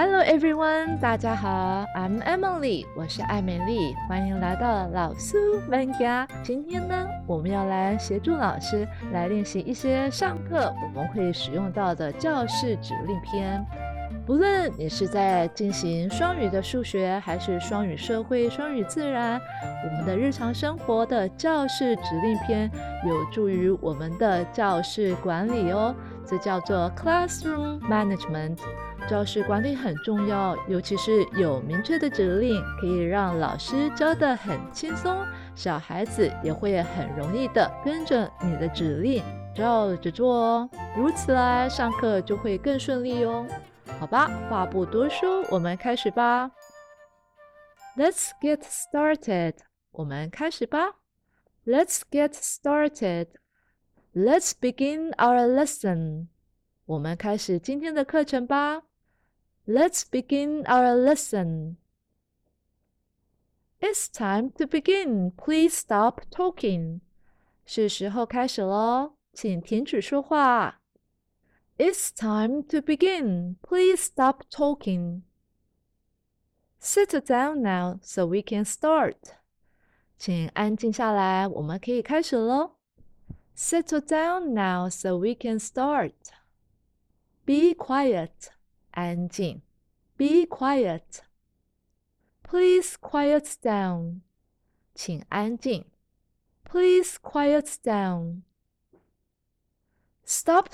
Hello everyone， 大家好 ，I'm Emily， 我是艾美丽，欢迎来到老师们家。今天呢，我们要来协助老师来练习一些上课我们会使用到的教室指令篇。无论你是在进行双语的数学，还是双语社会、双语自然，我们的日常生活的教室指令篇有助于我们的教室管理哦，这叫做 classroom management。 教室管理很重要，尤其是有明确的指令，可以让老师教得很轻松，小孩子也会很容易的跟着你的指令照着做哦，如此来上课就会更顺利哦。好吧，话不多说，我们开始吧。 Let's get started， 我们开始吧。 Let's get started， Let's begin our lesson， 我们开始今天的课程吧。 Let's begin our lesson， It's time to begin， Please stop talking， 是时候开始咯，请停止说话。It's time to begin. Please stop talking. Sit down now so we can start. 请安静下来，我们可以开始咯。Sit down now so we can start. Be quiet. 安静。Be quiet. Please quiet down. 请安静。Please quiet down.Stop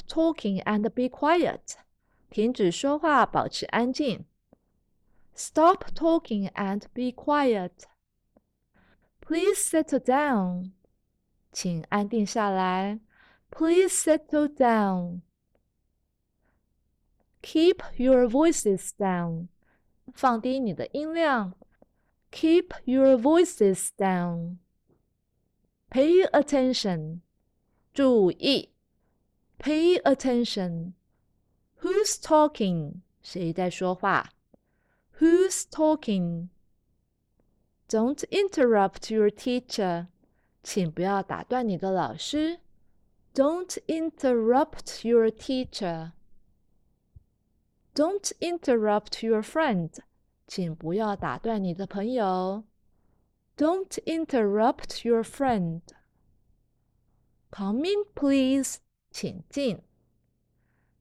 talking and be quiet. 停止说话，保持安静。Stop talking and be quiet. Please settle down. 请安定下来。Please settle down. Keep your voices down. 放低你的音量。Keep your voices down. Pay attention. 注意。Pay attention. Who's talking? 谁在说话？ Who's talking? Don't interrupt your teacher. 请不要打断你的老师。 Don't interrupt your teacher. Don't interrupt your friend. 请不要打断你的朋友。 Don't interrupt your friend. Come in, please.请进。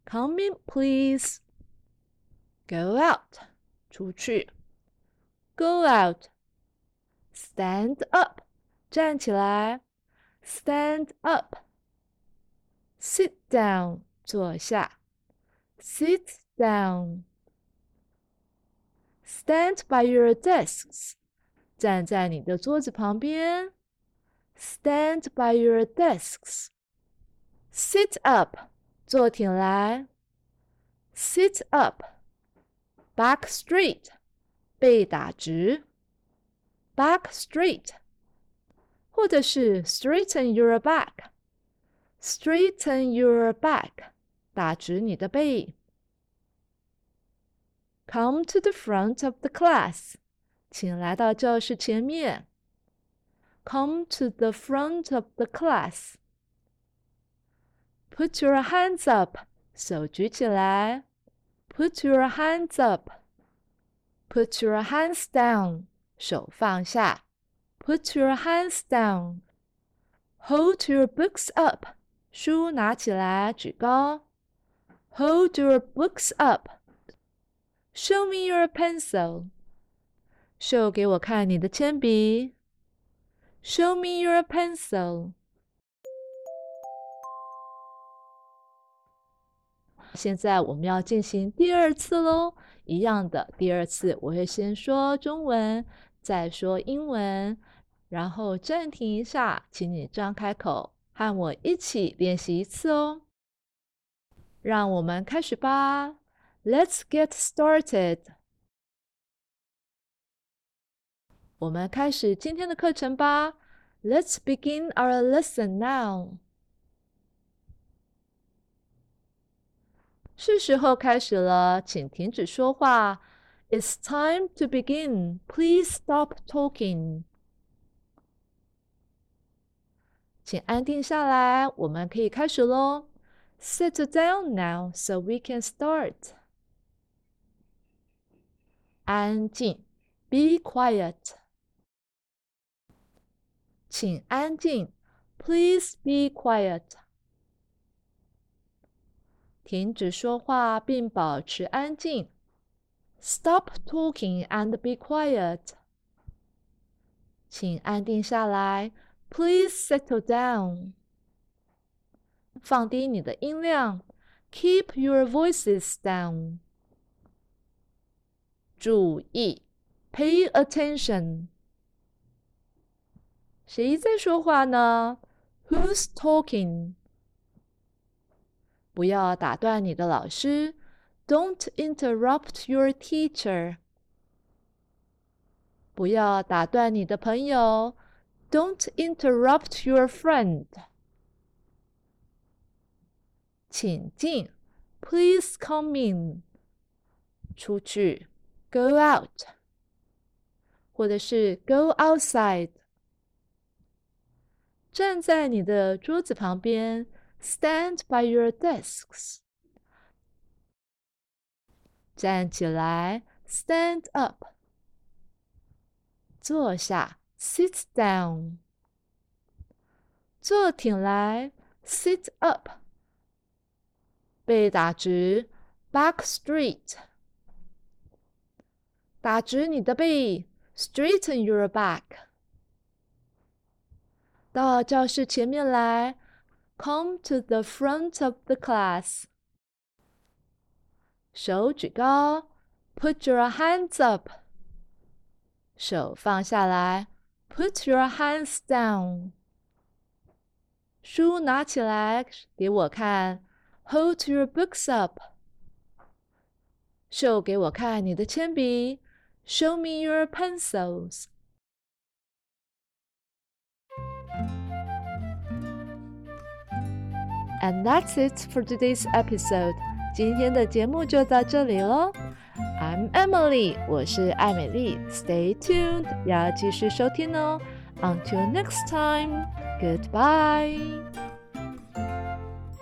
Come in, please. Go out. 出去。Go out. Stand up. 站起来。Stand up. Sit down. 坐下。Sit down. Stand by your desks. 站在你的桌子旁边。Stand by your desks.Sit up, 坐挺来。Sit up. Back straight, 背打直。Back straight. 或者是 straighten your back. Straighten your back. 打直你的背。Come to the front of the class. 请来到教室前面。Come to the front of the class.Put your hands up. 手举起来。Put your hands up. Put your hands down. 手放下。Put your hands down. Hold your books up. 书拿起来，举高。Hold your books up. Show me your pencil. 秀给我看你的铅笔。Show me your pencil.现在我们要进行第二次咯，一样的，第二次我会先说中文，再说英文，然后暂停一下，请你张开口，和我一起练习一次哦。让我们开始吧。 Let's get started， 我们开始今天的课程吧。 Let's begin our lesson now，是时候开始了，请停止说话。 It's time to begin. Please stop talking. 请安定下来，我们可以开始咯。 Sit down now so we can start. 安静 Be quiet. 请安静 Please be quiet. 停止说话并保持安静 Stop talking and be quiet. 请安定下来 Please settle down. 放低你的音量 Keep your voices down. 注意 Pay attention. 谁在说话呢？ Who's talking? 不要打断你的老师 Don't interrupt your teacher. 不要打断你的朋友 Don't interrupt your friend. 请进 Please come in. 出去 Go out. 或者是 Go outside. 站在你的桌子旁边 Stand by your desks. 站起来 Stand up. 坐下 Sit down. 坐挺来 Sit up. 背打直 Back straight. 打直你的背 Straighten your back. 到教室前面来 Come to the front of the class. 手举高 Put your hands up. 手放下来 Put your hands down. 书拿起来给我看 Hold your books up. 秀给我看你的铅笔 Show me your pencils. And that's it for today's episode. 今天的节目就到这里咯。I'm Emily, 我是艾美丽。Stay tuned, 要继续收听哦。Until next time, goodbye.